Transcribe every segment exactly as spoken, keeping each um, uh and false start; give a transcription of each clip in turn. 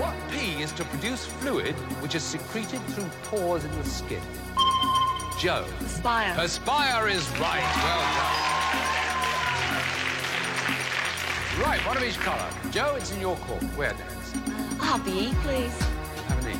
What P is to produce fluid which is secreted through pores in the skin? Joe. Perspire. Perspire is right. Well done. Right, one of each colour. Joe, it's in your court. Where next? I'll be E, please. Have an E.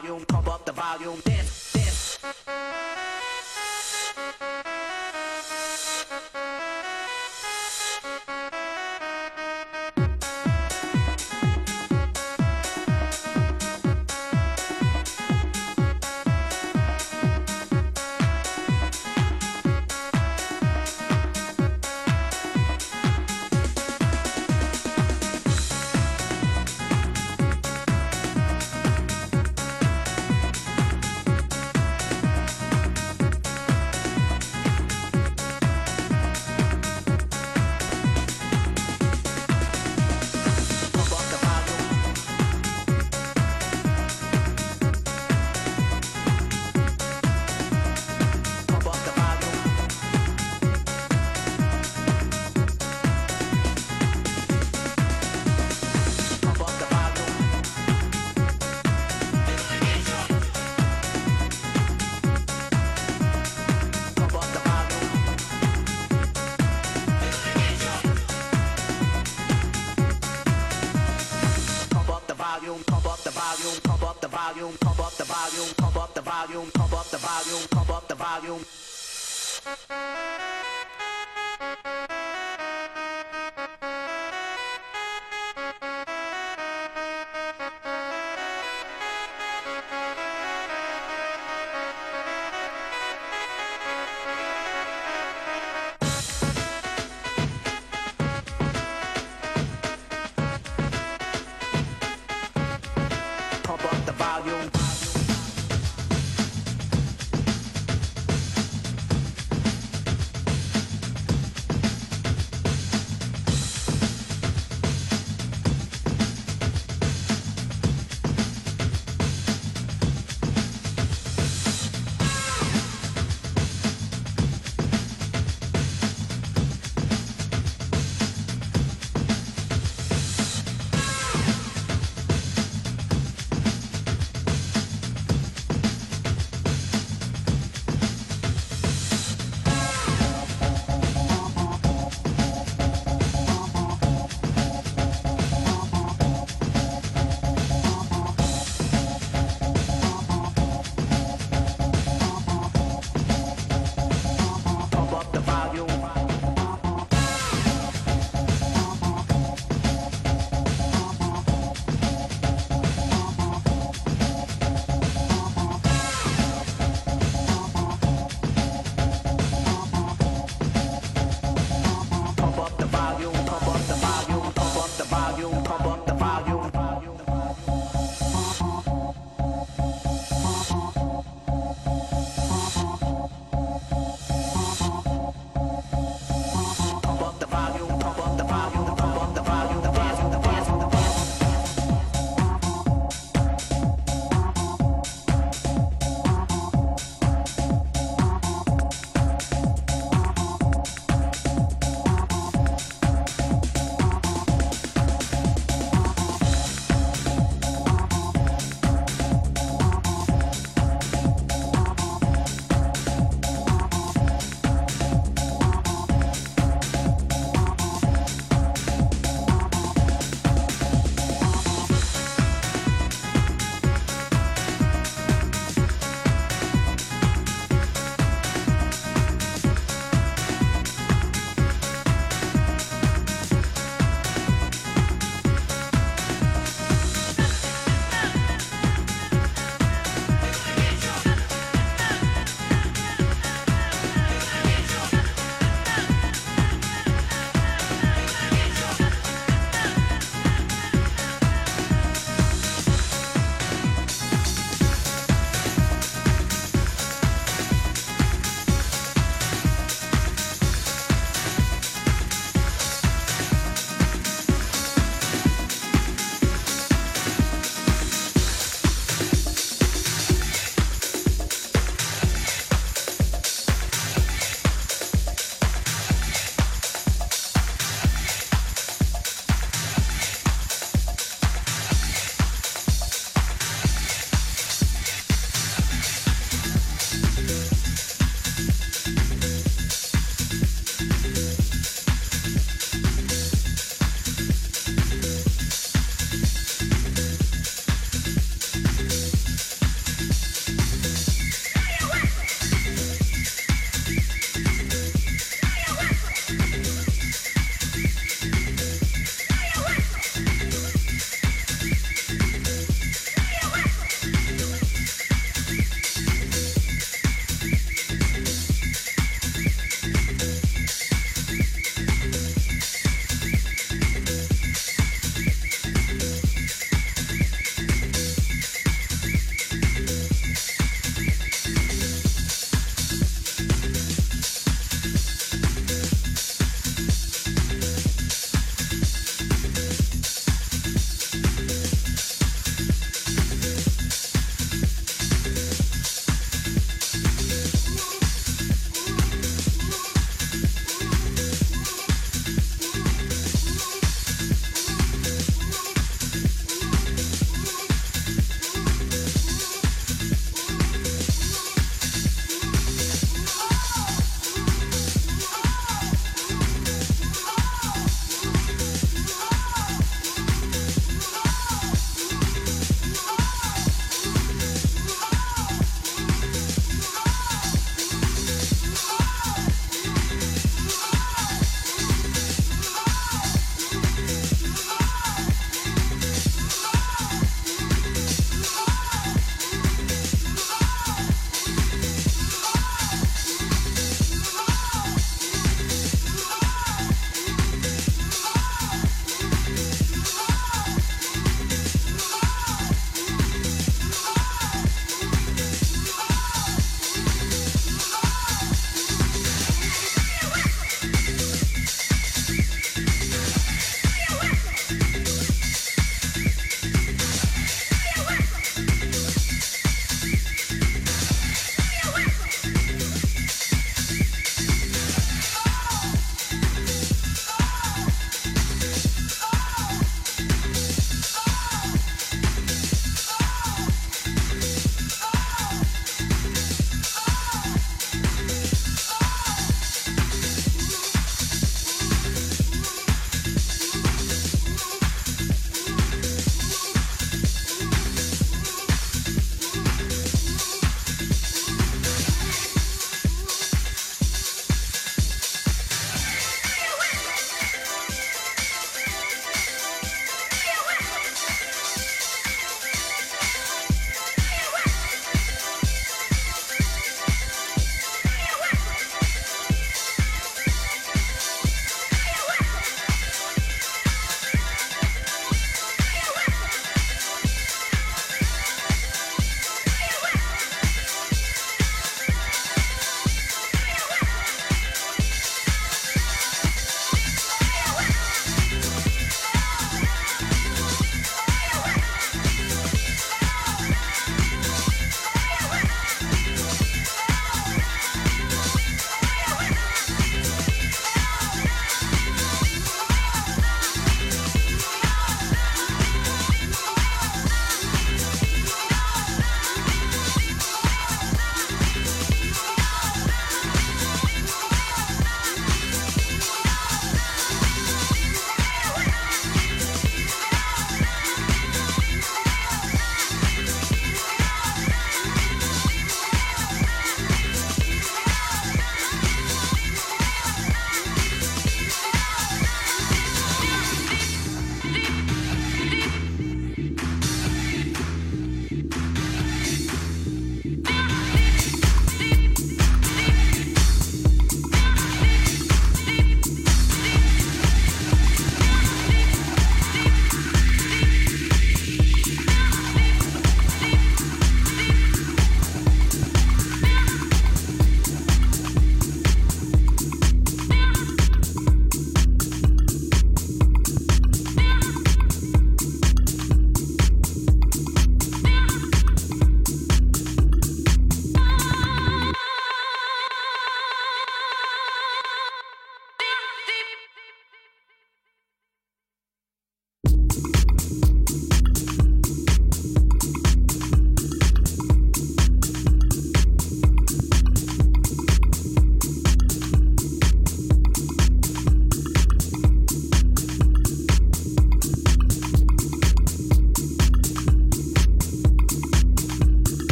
volume, pump up the volume. Dance, dance. Pump up the volume, pump up the volume, pump up the volume, pump up the volume, pump up the volume, pump up the volume. Volume.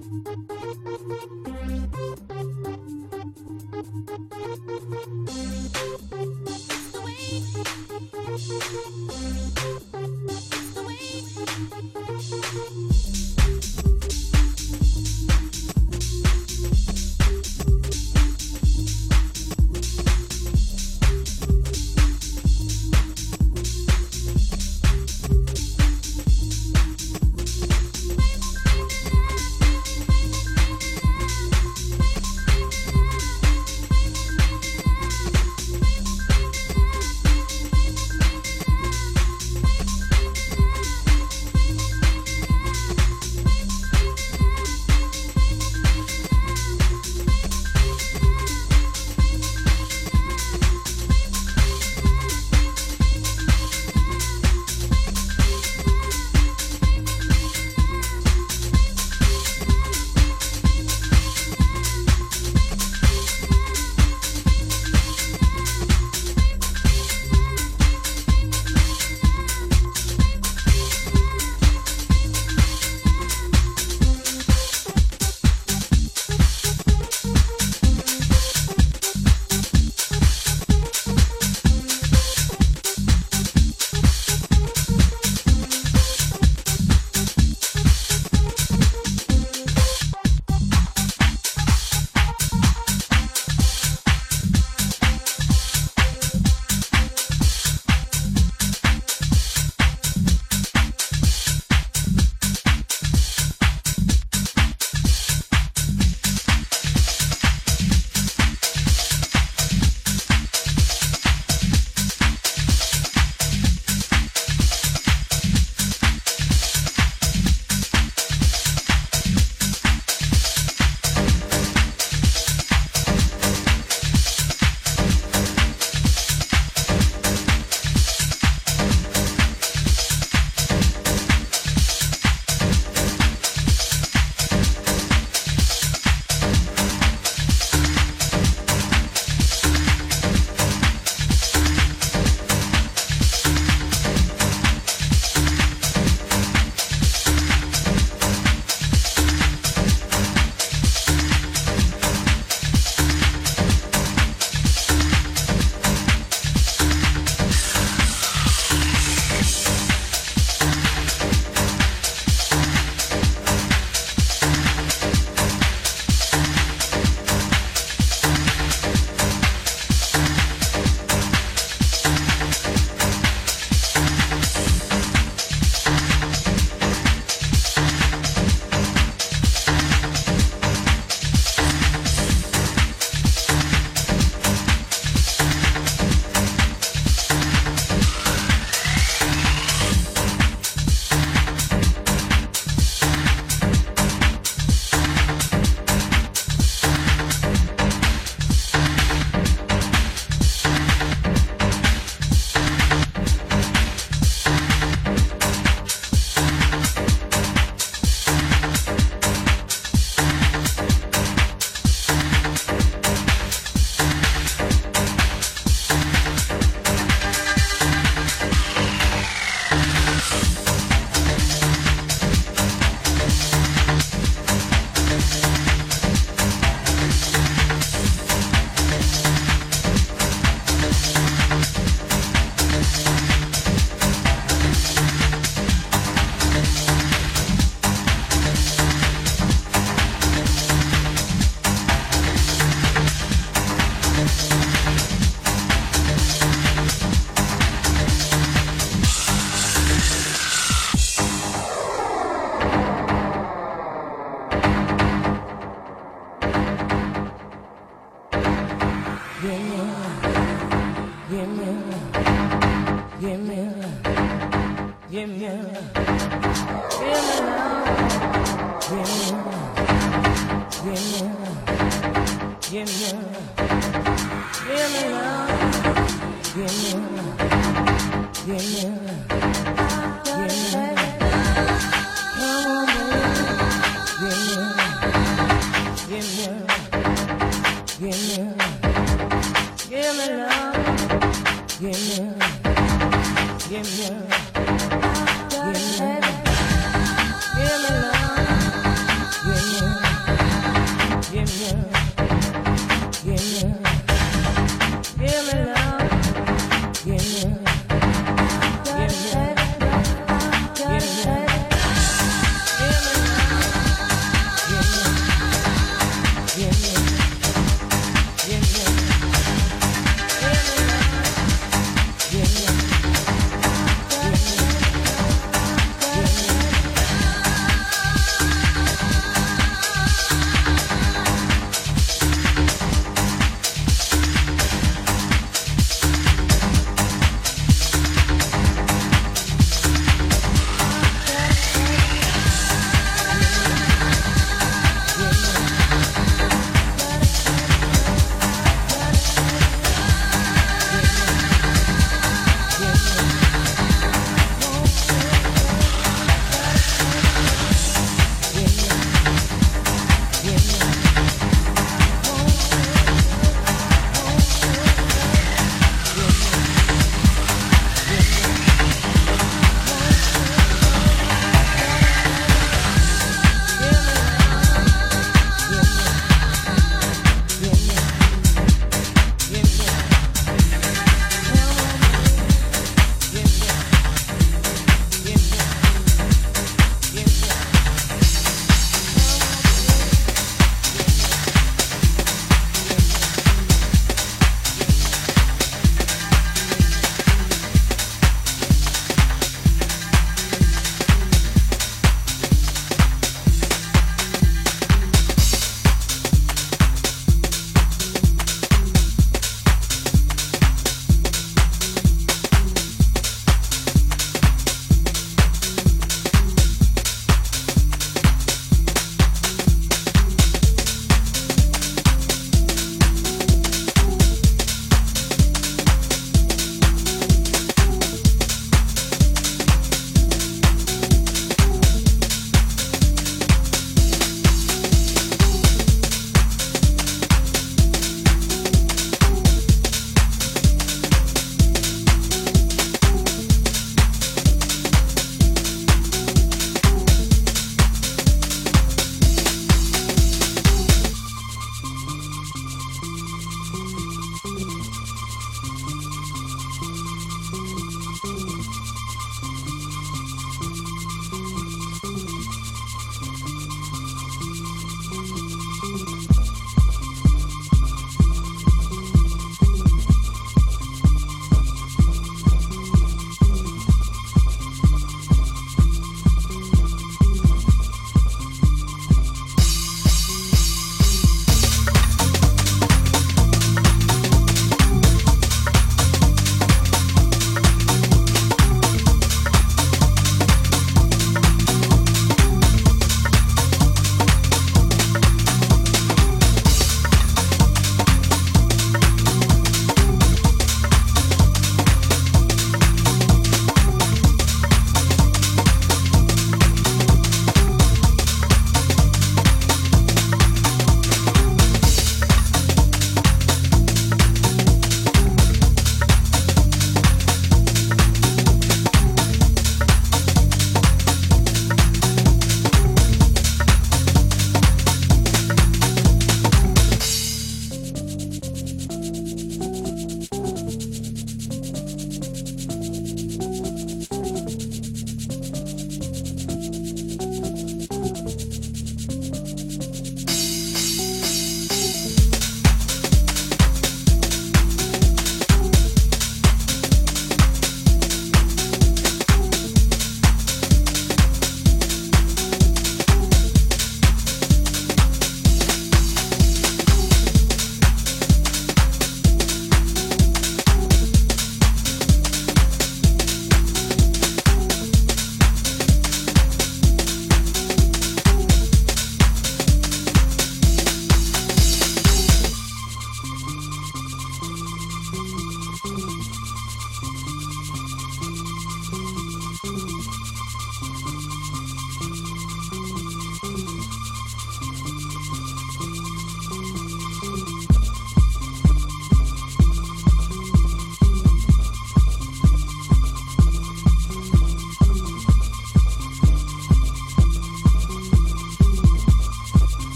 Yeah.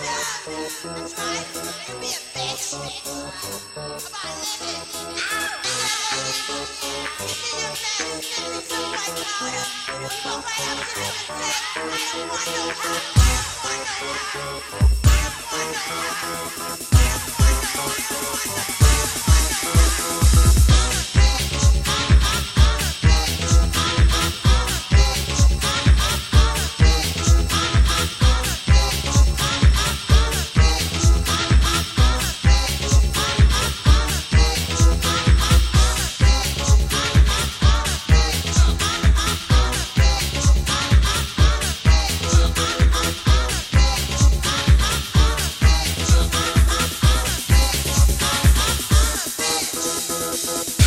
That's right. Don't be a bitch. Come on, live it. I did your best. Make me so much louder. You go right up to me and say, I don't want no help. I don't want no help. I don't want no help. I don't want no help. I don't want no help. We'll be right back.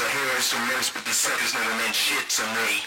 I heard some minutes, but these suckers never meant shit to me.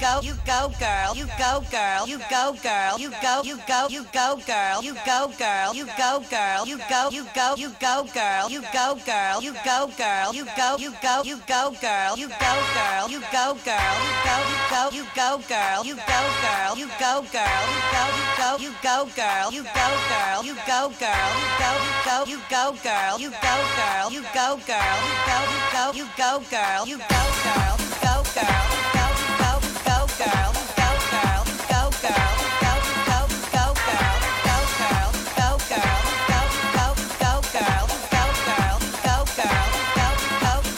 go, you go, girl, you go, girl, you go, girl, you go, you go, you go, girl, you go, girl, you go, girl, you go, you go, you go, girl, you go, girl, you go, girl, you go, you go, you go, girl, you go, girl, you go, girl, you go, you go, you go, girl, you go, girl, you go, girl, you go, you go, you go, girl, you go, girl, you go, girl, you go, you go, you go, girl, you go, girl, you go, girl, you go, you go, you go, girl, you go, girl, you go, girl. Girl, go girl, go girl, go go go girl, go girl, go girl, go go go girl, go girl, go girl, go go go girl.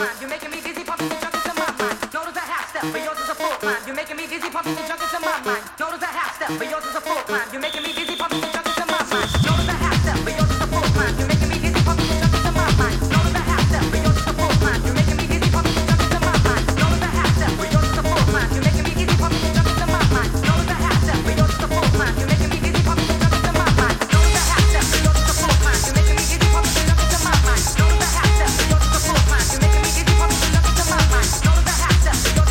man. You're making me dizzy, pumping the junk into my mind. Notice that half step, but yours is a full climb. You're making me dizzy, pumping the junk into my mind. Notice that half step, but yours is a full climb. You're making me dizzy, pumping the junk into my mind. Notice that half step, but yours is a full climb. You're making me dizzy, pumping the junk into my mind. Notice that half step, but yours is a full climb. You're making me dizzy, pumping the junk into my mind. Notice that half step, but yours is a full climb. You're making me dizzy, pumping the junk into my mind. Notice that half step, but yours is a full climb. You're making me dizzy, pumping the junk into my mind. Notice that half step, but yours is a full climb. You're making me dizzy, pumping the junk into my mind. Notice that half step, but yours is a full climb. You're making me dizzy, pumping the junk into my mind. Notice that half step, but yours is a full climb. You're making me dizzy, pumping the junk into my mind. Notice that half step, but yours is a full climb. You're making me dizzy, pumping the junk.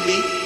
for me.